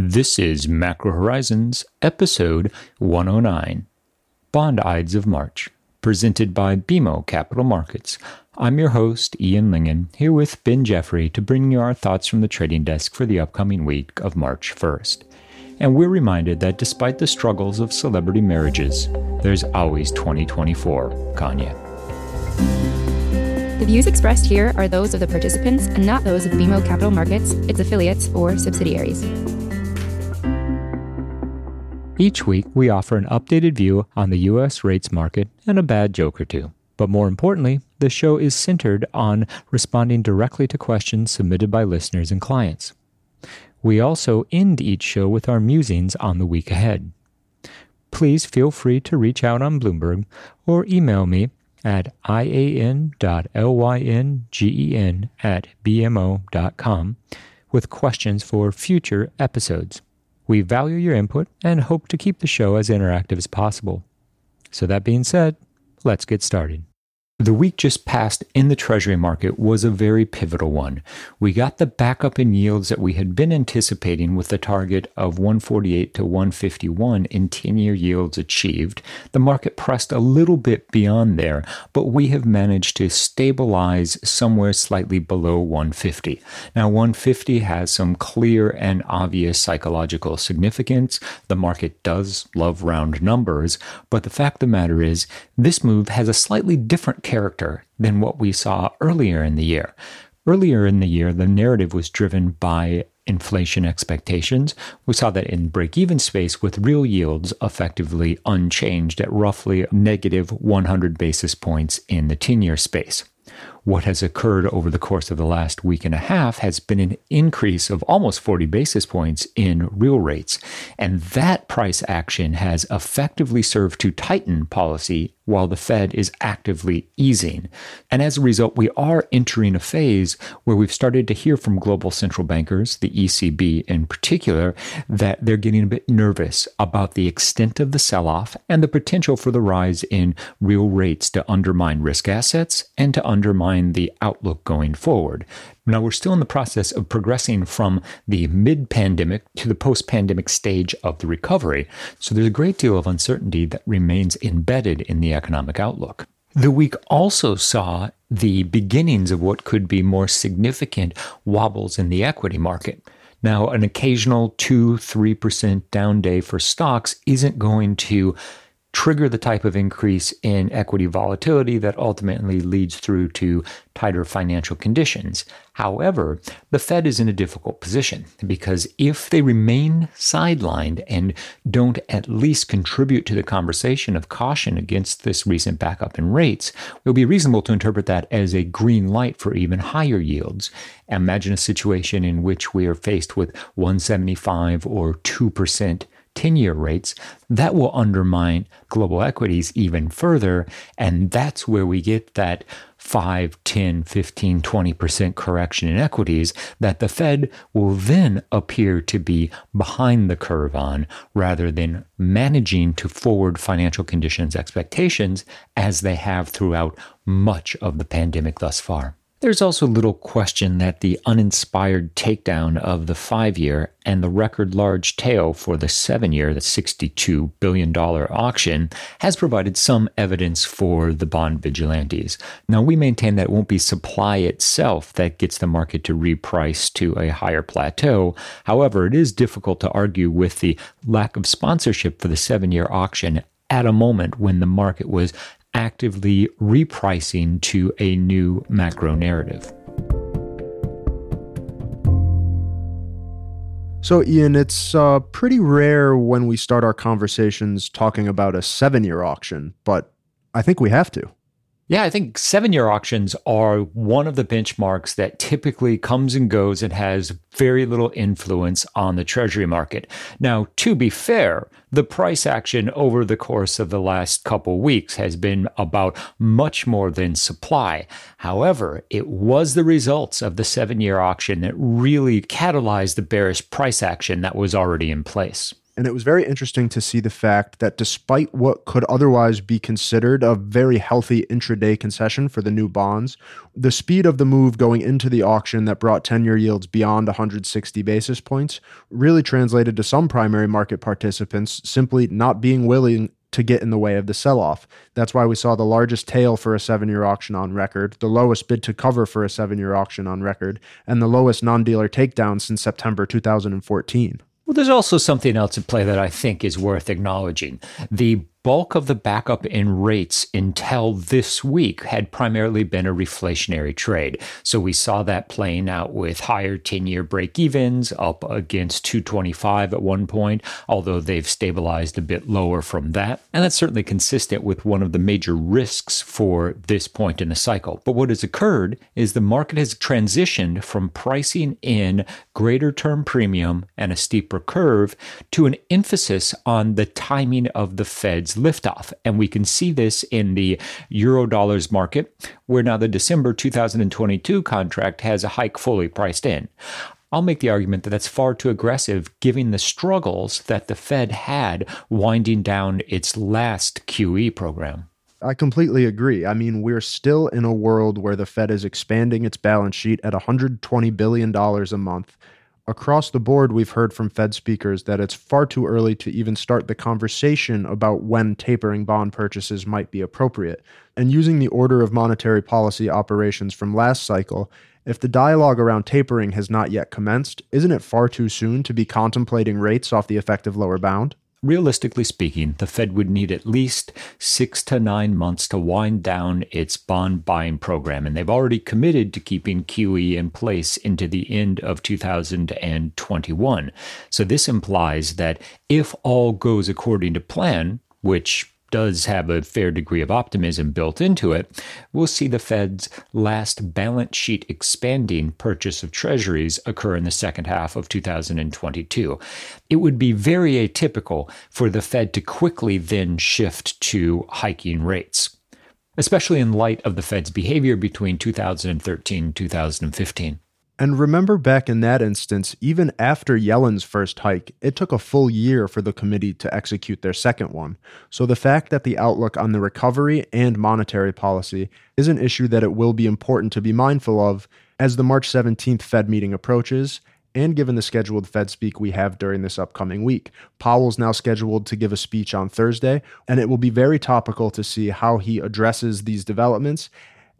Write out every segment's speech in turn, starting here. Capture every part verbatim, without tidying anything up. This is Macro Horizons, episode one oh nine, Bond Ides of March, presented by B M O Capital Markets. I'm your host, Ian Lingen, here with Ben Jeffrey to bring you our thoughts from the trading desk for the upcoming week of March first. And we're reminded that despite the struggles of celebrity marriages, there's always twenty twenty-four, Kanye. The views expressed here are those of the participants and not those of B M O Capital Markets, its affiliates, or subsidiaries. Each week, we offer an updated view on the U S rates market and a bad joke or two. But more importantly, the show is centered on responding directly to questions submitted by listeners and clients. We also end each show with our musings on the week ahead. Please feel free to reach out on Bloomberg or email me at ian.lyngen at bmo.com with questions for future episodes. We value your input and hope to keep the show as interactive as possible. So that being said, let's get started. The week just passed in the Treasury market was a very pivotal one. We got the backup in yields that we had been anticipating with the target of one forty-eight to one fifty-one in ten-year yields achieved. The market pressed a little bit beyond there, but we have managed to stabilize somewhere slightly below one fifty. Now, one fifty has some clear and obvious psychological significance. The market does love round numbers, but the fact of the matter is this move has a slightly different character than what we saw earlier in the year. Earlier in the year, the narrative was driven by inflation expectations. We saw that in break-even space with real yields effectively unchanged at roughly negative one hundred basis points in the ten-year space. What has occurred over the course of the last week and a half has been an increase of almost forty basis points in real rates, and that price action has effectively served to tighten policy while the Fed is actively easing. And as a result, we are entering a phase where we've started to hear from global central bankers, the E C B in particular, that they're getting a bit nervous about the extent of the sell-off and the potential for the rise in real rates to undermine risk assets and to undermine the outlook going forward. Now, we're still in the process of progressing from the mid-pandemic to the post-pandemic stage of the recovery, so there's a great deal of uncertainty that remains embedded in the economic outlook. The week also saw the beginnings of what could be more significant wobbles in the equity market. Now, an occasional two to three percent down day for stocks isn't going to trigger the type of increase in equity volatility that ultimately leads through to tighter financial conditions. However, the Fed is in a difficult position because if they remain sidelined and don't at least contribute to the conversation of caution against this recent backup in rates, it will be reasonable to interpret that as a green light for even higher yields. Imagine a situation in which we are faced with one seventy-five or two percent ten-year rates, that will undermine global equities even further, and that's where we get that five, ten, fifteen, twenty percent correction in equities that the Fed will then appear to be behind the curve on rather than managing to forward financial conditions expectations as they have throughout much of the pandemic thus far. There's also little question that the uninspired takedown of the five-year and the record large tail for the seven-year, the sixty-two billion dollars auction, has provided some evidence for the bond vigilantes. Now, we maintain that it won't be supply itself that gets the market to reprice to a higher plateau. However, it is difficult to argue with the lack of sponsorship for the seven-year auction at a moment when the market was actively repricing to a new macro narrative. So, Ian, it's uh, pretty rare when we start our conversations talking about a seven-year auction, but I think we have to. Yeah, I think seven-year auctions are one of the benchmarks that typically comes and goes and has very little influence on the Treasury market. Now, to be fair, the price action over the course of the last couple weeks has been about much more than supply. However, it was the results of the seven-year auction that really catalyzed the bearish price action that was already in place. And it was very interesting to see the fact that despite what could otherwise be considered a very healthy intraday concession for the new bonds, the speed of the move going into the auction that brought ten-year yields beyond one hundred sixty basis points really translated to some primary market participants simply not being willing to get in the way of the sell-off. That's why we saw the largest tail for a seven-year auction on record, the lowest bid to cover for a seven-year auction on record, and the lowest non-dealer takedown since September two thousand fourteen. Well, there's also something else at play that I think is worth acknowledging. The bulk of the backup in rates until this week had primarily been a reflationary trade. So we saw that playing out with higher ten-year break-evens up against two twenty-five at one point, although they've stabilized a bit lower from that. And that's certainly consistent with one of the major risks for this point in the cycle. But what has occurred is the market has transitioned from pricing in greater term premium and a steeper curve to an emphasis on the timing of the Fed's liftoff. And we can see this in the euro-dollars market, where now the December two thousand twenty-two contract has a hike fully priced in. I'll make the argument that that's far too aggressive, given the struggles that the Fed had winding down its last Q E program. I completely agree. I mean, we're still in a world where the Fed is expanding its balance sheet at one hundred twenty billion dollars a month. Across the board, we've heard from Fed speakers that it's far too early to even start the conversation about when tapering bond purchases might be appropriate. And using the order of monetary policy operations from last cycle, if the dialogue around tapering has not yet commenced, isn't it far too soon to be contemplating rates off the effective lower bound? Realistically speaking, the Fed would need at least six to nine months to wind down its bond buying program, and they've already committed to keeping Q E in place into the end of two thousand twenty-one. So this implies that if all goes according to plan, which does have a fair degree of optimism built into it, we'll see the Fed's last balance sheet expanding purchase of treasuries occur in the second half of two thousand twenty-two. It would be very atypical for the Fed to quickly then shift to hiking rates, especially in light of the Fed's behavior between two thousand thirteen and two thousand fifteen. And remember back in that instance, even after Yellen's first hike, it took a full year for the committee to execute their second one. So the fact that the outlook on the recovery and monetary policy is an issue that it will be important to be mindful of as the March seventeenth Fed meeting approaches, and given the scheduled Fed speak we have during this upcoming week. Powell's now scheduled to give a speech on Thursday, and it will be very topical to see how he addresses these developments,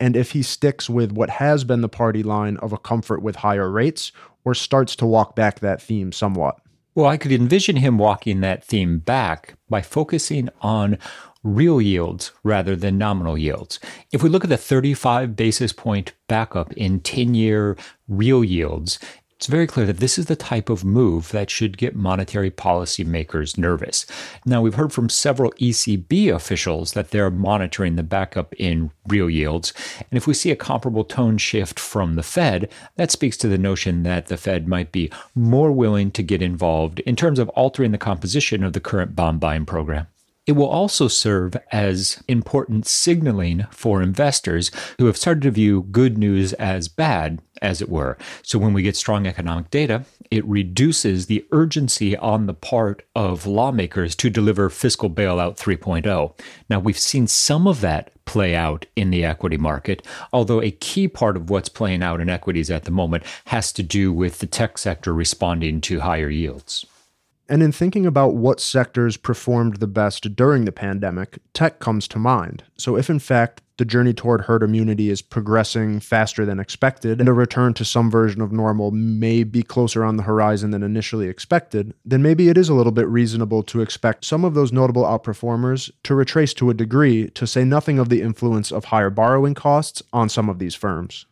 and if he sticks with what has been the party line of a comfort with higher rates, or starts to walk back that theme somewhat. Well, I could envision him walking that theme back by focusing on real yields rather than nominal yields. If we look at the thirty-five basis point backup in ten-year real yields, it's very clear that this is the type of move that should get monetary policymakers nervous. Now, we've heard from several E C B officials that they're monitoring the backup in real yields. And if we see a comparable tone shift from the Fed, that speaks to the notion that the Fed might be more willing to get involved in terms of altering the composition of the current bond buying program. It will also serve as important signaling for investors who have started to view good news as bad, as it were. So when we get strong economic data, it reduces the urgency on the part of lawmakers to deliver fiscal bailout three point oh. Now, we've seen some of that play out in the equity market, although a key part of what's playing out in equities at the moment has to do with the tech sector responding to higher yields. And in thinking about what sectors performed the best during the pandemic, tech comes to mind. So if in fact the journey toward herd immunity is progressing faster than expected, and a return to some version of normal may be closer on the horizon than initially expected, then maybe it is a little bit reasonable to expect some of those notable outperformers to retrace to a degree, to say nothing of the influence of higher borrowing costs on some of these firms.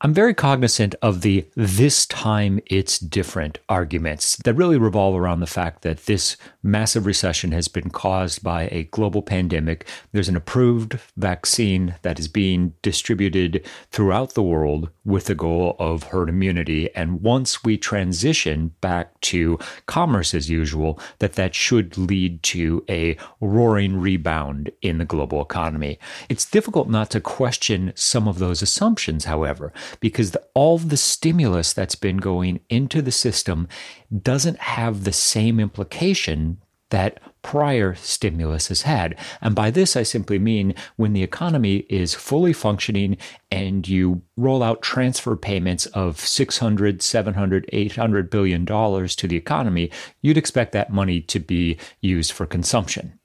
I'm very cognizant of the "this time it's different" arguments that really revolve around the fact that this massive recession has been caused by a global pandemic. There's an approved vaccine that is being distributed throughout the world with the goal of herd immunity. And once we transition back to commerce as usual, that that should lead to a roaring rebound in the global economy. It's difficult not to question some of those assumptions, however. because the, all the stimulus that's been going into the system doesn't have the same implication that prior stimulus has had. And by this, I simply mean when the economy is fully functioning and you roll out transfer payments of six hundred, seven hundred, eight hundred billion dollars to the economy, you'd expect that money to be used for consumption.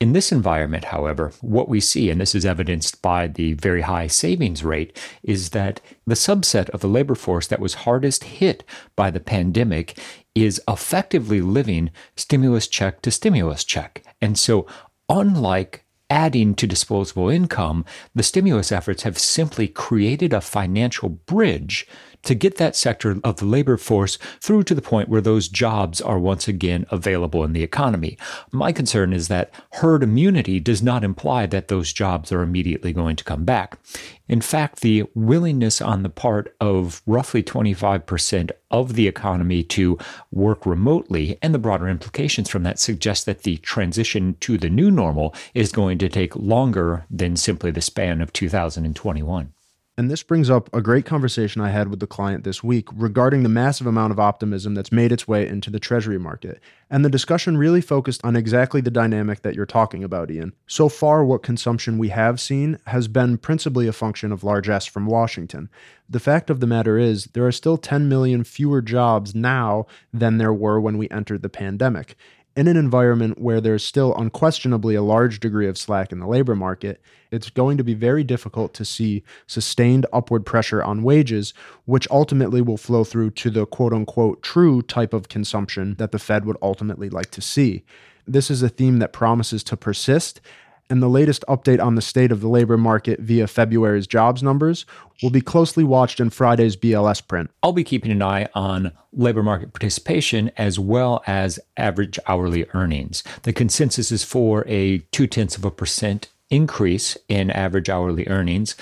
In this environment, however, what we see, and this is evidenced by the very high savings rate, is that the subset of the labor force that was hardest hit by the pandemic is effectively living stimulus check to stimulus check. And so, unlike adding to disposable income, the stimulus efforts have simply created a financial bridge to get that sector of the labor force through to the point where those jobs are once again available in the economy. My concern is that herd immunity does not imply that those jobs are immediately going to come back. In fact, the willingness on the part of roughly twenty-five percent of the economy to work remotely and the broader implications from that suggest that the transition to the new normal is going to take longer than simply the span of two thousand twenty-one. And this brings up a great conversation I had with the client this week regarding the massive amount of optimism that's made its way into the treasury market. And the discussion really focused on exactly the dynamic that you're talking about, Ian. So far, what consumption we have seen has been principally a function of largesse from Washington. The fact of the matter is, there are still ten million fewer jobs now than there were when we entered the pandemic. In an environment where there's still unquestionably a large degree of slack in the labor market, it's going to be very difficult to see sustained upward pressure on wages, which ultimately will flow through to the quote-unquote true type of consumption that the Fed would ultimately like to see. This is a theme that promises to persist, and the latest update on the state of the labor market via February's jobs numbers will be closely watched in Friday's B L S print. I'll be keeping an eye on labor market participation as well as average hourly earnings. The consensus is for a two-tenths of a percent increase in average hourly earnings,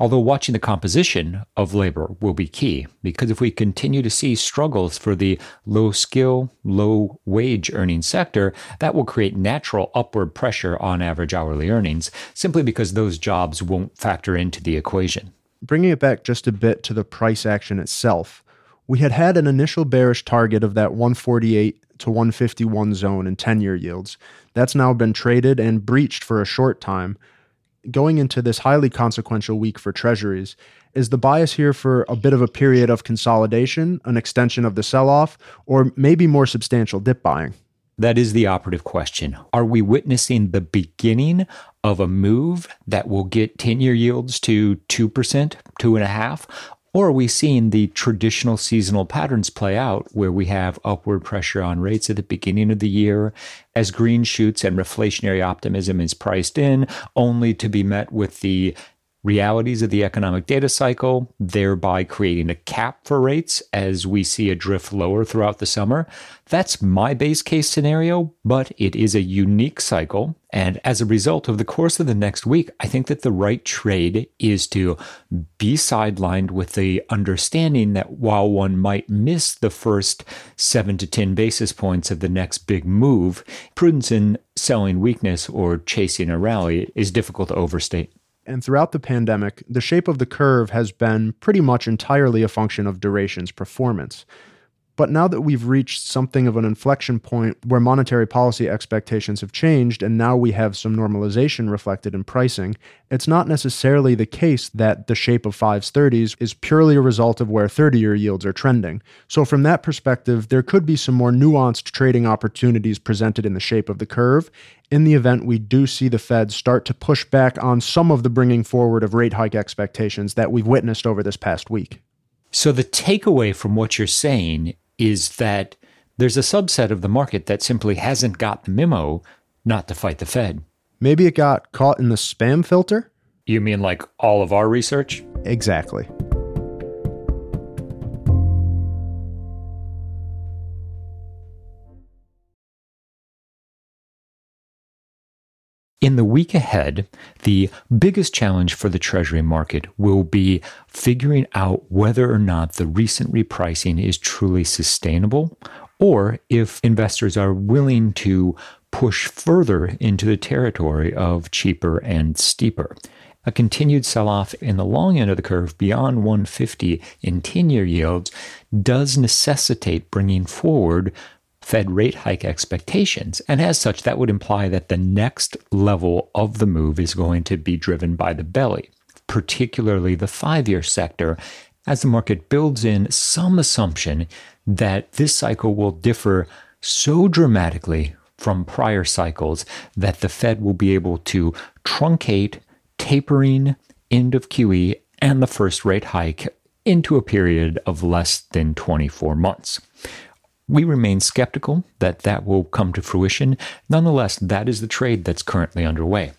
although watching the composition of labor will be key, because if we continue to see struggles for the low-skill, low-wage earning sector, that will create natural upward pressure on average hourly earnings, simply because those jobs won't factor into the equation. Bringing it back just a bit to the price action itself, we had had an initial bearish target of that one forty-eight to one fifty-one zone in ten-year yields. That's now been traded and breached for a short time. Going into this highly consequential week for treasuries, is the bias here for a bit of a period of consolidation, an extension of the sell-off, or maybe more substantial dip buying? That is the operative question. Are we witnessing the beginning of a move that will get ten-year yields to two percent, two point five percent? Or are we seeing the traditional seasonal patterns play out where we have upward pressure on rates at the beginning of the year as green shoots and reflationary optimism is priced in, only to be met with the realities of the economic data cycle, thereby creating a cap for rates as we see a drift lower throughout the summer? That's my base case scenario, but it is a unique cycle. And as a result of the course of the next week, I think that the right trade is to be sidelined with the understanding that while one might miss the first seven to ten basis points of the next big move, prudence in selling weakness or chasing a rally is difficult to overstate. And throughout the pandemic, the shape of the curve has been pretty much entirely a function of duration's performance. But now that we've reached something of an inflection point where monetary policy expectations have changed and now we have some normalization reflected in pricing, it's not necessarily the case that the shape of fives thirties is purely a result of where thirty-year yields are trending. So from that perspective, there could be some more nuanced trading opportunities presented in the shape of the curve in the event we do see the Fed start to push back on some of the bringing forward of rate hike expectations that we've witnessed over this past week. So the takeaway from what you're saying is that there's a subset of the market that simply hasn't got the memo not to fight the Fed. Maybe it got caught in the spam filter? You mean like all of our research? Exactly. In the week ahead, the biggest challenge for the Treasury market will be figuring out whether or not the recent repricing is truly sustainable, or if investors are willing to push further into the territory of cheaper and steeper. a continued sell-off in the long end of the curve beyond one fifty in ten-year yields does necessitate bringing forward Fed rate hike expectations. And as such, that would imply that the next level of the move is going to be driven by the belly, particularly the five-year sector, as the market builds in some assumption that this cycle will differ so dramatically from prior cycles that the Fed will be able to truncate tapering, end of Q E, and the first rate hike into a period of less than twenty-four months. We remain skeptical that that will come to fruition. Nonetheless, that is the trade that's currently underway.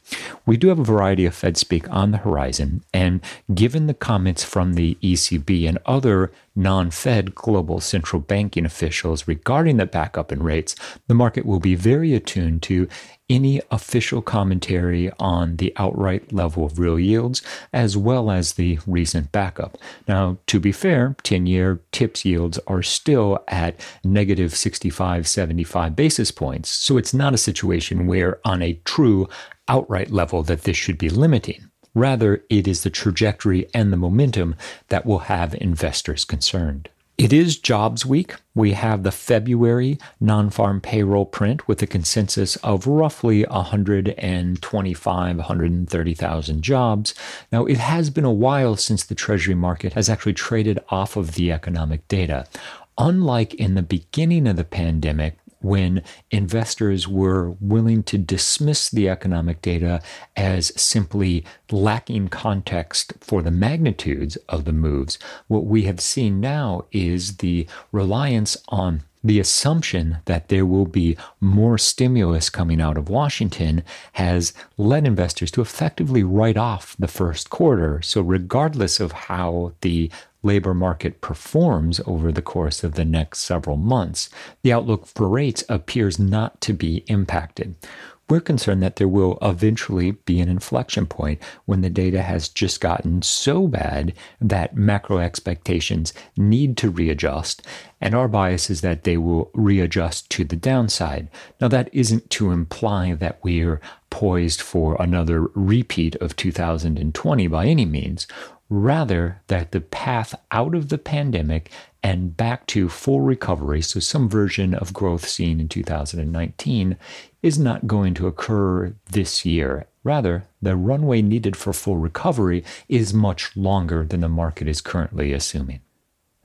We do have a variety of Fed speak on the horizon, and given the comments from the E C B and other non-Fed global central banking officials regarding the backup in rates, the market will be very attuned to any official commentary on the outright level of real yields, as well as the recent backup. Now, to be fair, ten-year TIPS yields are still at negative sixty-five, seventy-five basis points, so it's not a situation where on a true outright level that this should be limiting. Rather, it is the trajectory and the momentum that will have investors concerned. It is jobs week. We have the February non-farm payroll print with a consensus of roughly one hundred twenty-five, one hundred thirty thousand jobs. Now, it has been a while since the Treasury market has actually traded off of the economic data. Unlike in the beginning of the pandemic, when investors were willing to dismiss the economic data as simply lacking context for the magnitudes of the moves, what we have seen now is the reliance on the assumption that there will be more stimulus coming out of Washington has led investors to effectively write off the first quarter. So regardless of how the labor market performs over the course of the next several months, the outlook for rates appears not to be impacted. We're concerned that there will eventually be an inflection point when the data has just gotten so bad that macro expectations need to readjust, and our bias is that they will readjust to the downside. Now, that isn't to imply that we're poised for another repeat of two thousand twenty by any means. Rather, that the path out of the pandemic and back to full recovery, so some version of growth seen in two thousand nineteen, is not going to occur this year. Rather, the runway needed for full recovery is much longer than the market is currently assuming.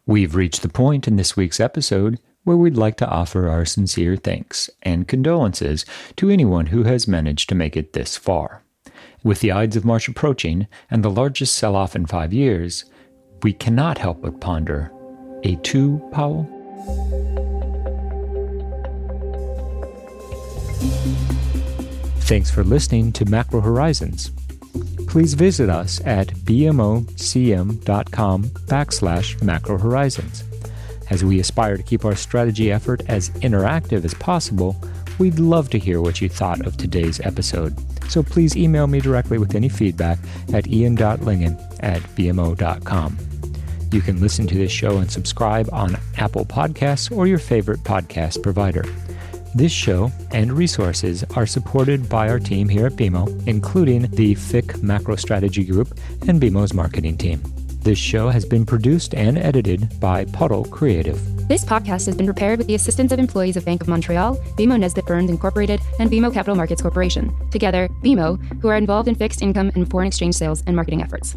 We've reached the point in this week's episode where we'd like to offer our sincere thanks and condolences to anyone who has managed to make it this far. With the Ides of March approaching and the largest sell-off in five years, we cannot help but ponder, A two, Powell? Thanks for listening to Macro Horizons. Please visit us at bmocm.com backslash macrohorizons. As we aspire to keep our strategy effort as interactive as possible, we'd love to hear what you thought of today's episode. So please email me directly with any feedback at ian.lingen at bmo.com. You can listen to this show and subscribe on Apple Podcasts or your favorite podcast provider. This show and resources are supported by our team here at B M O, including the F I C Macro Strategy Group and B M O's marketing team. This show has been produced and edited by Puddle Creative. This podcast has been prepared with the assistance of employees of Bank of Montreal, B M O Nesbitt Burns Incorporated, and B M O Capital Markets Corporation, together, B M O, who are involved in fixed income and foreign exchange sales and marketing efforts.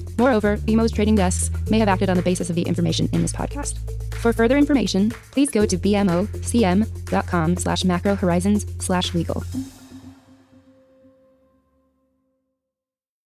Moreover, B M O's trading desks may have acted on the basis of the information in this podcast. For further information, please go to b m o c m dot com slash macro horizons slash legal.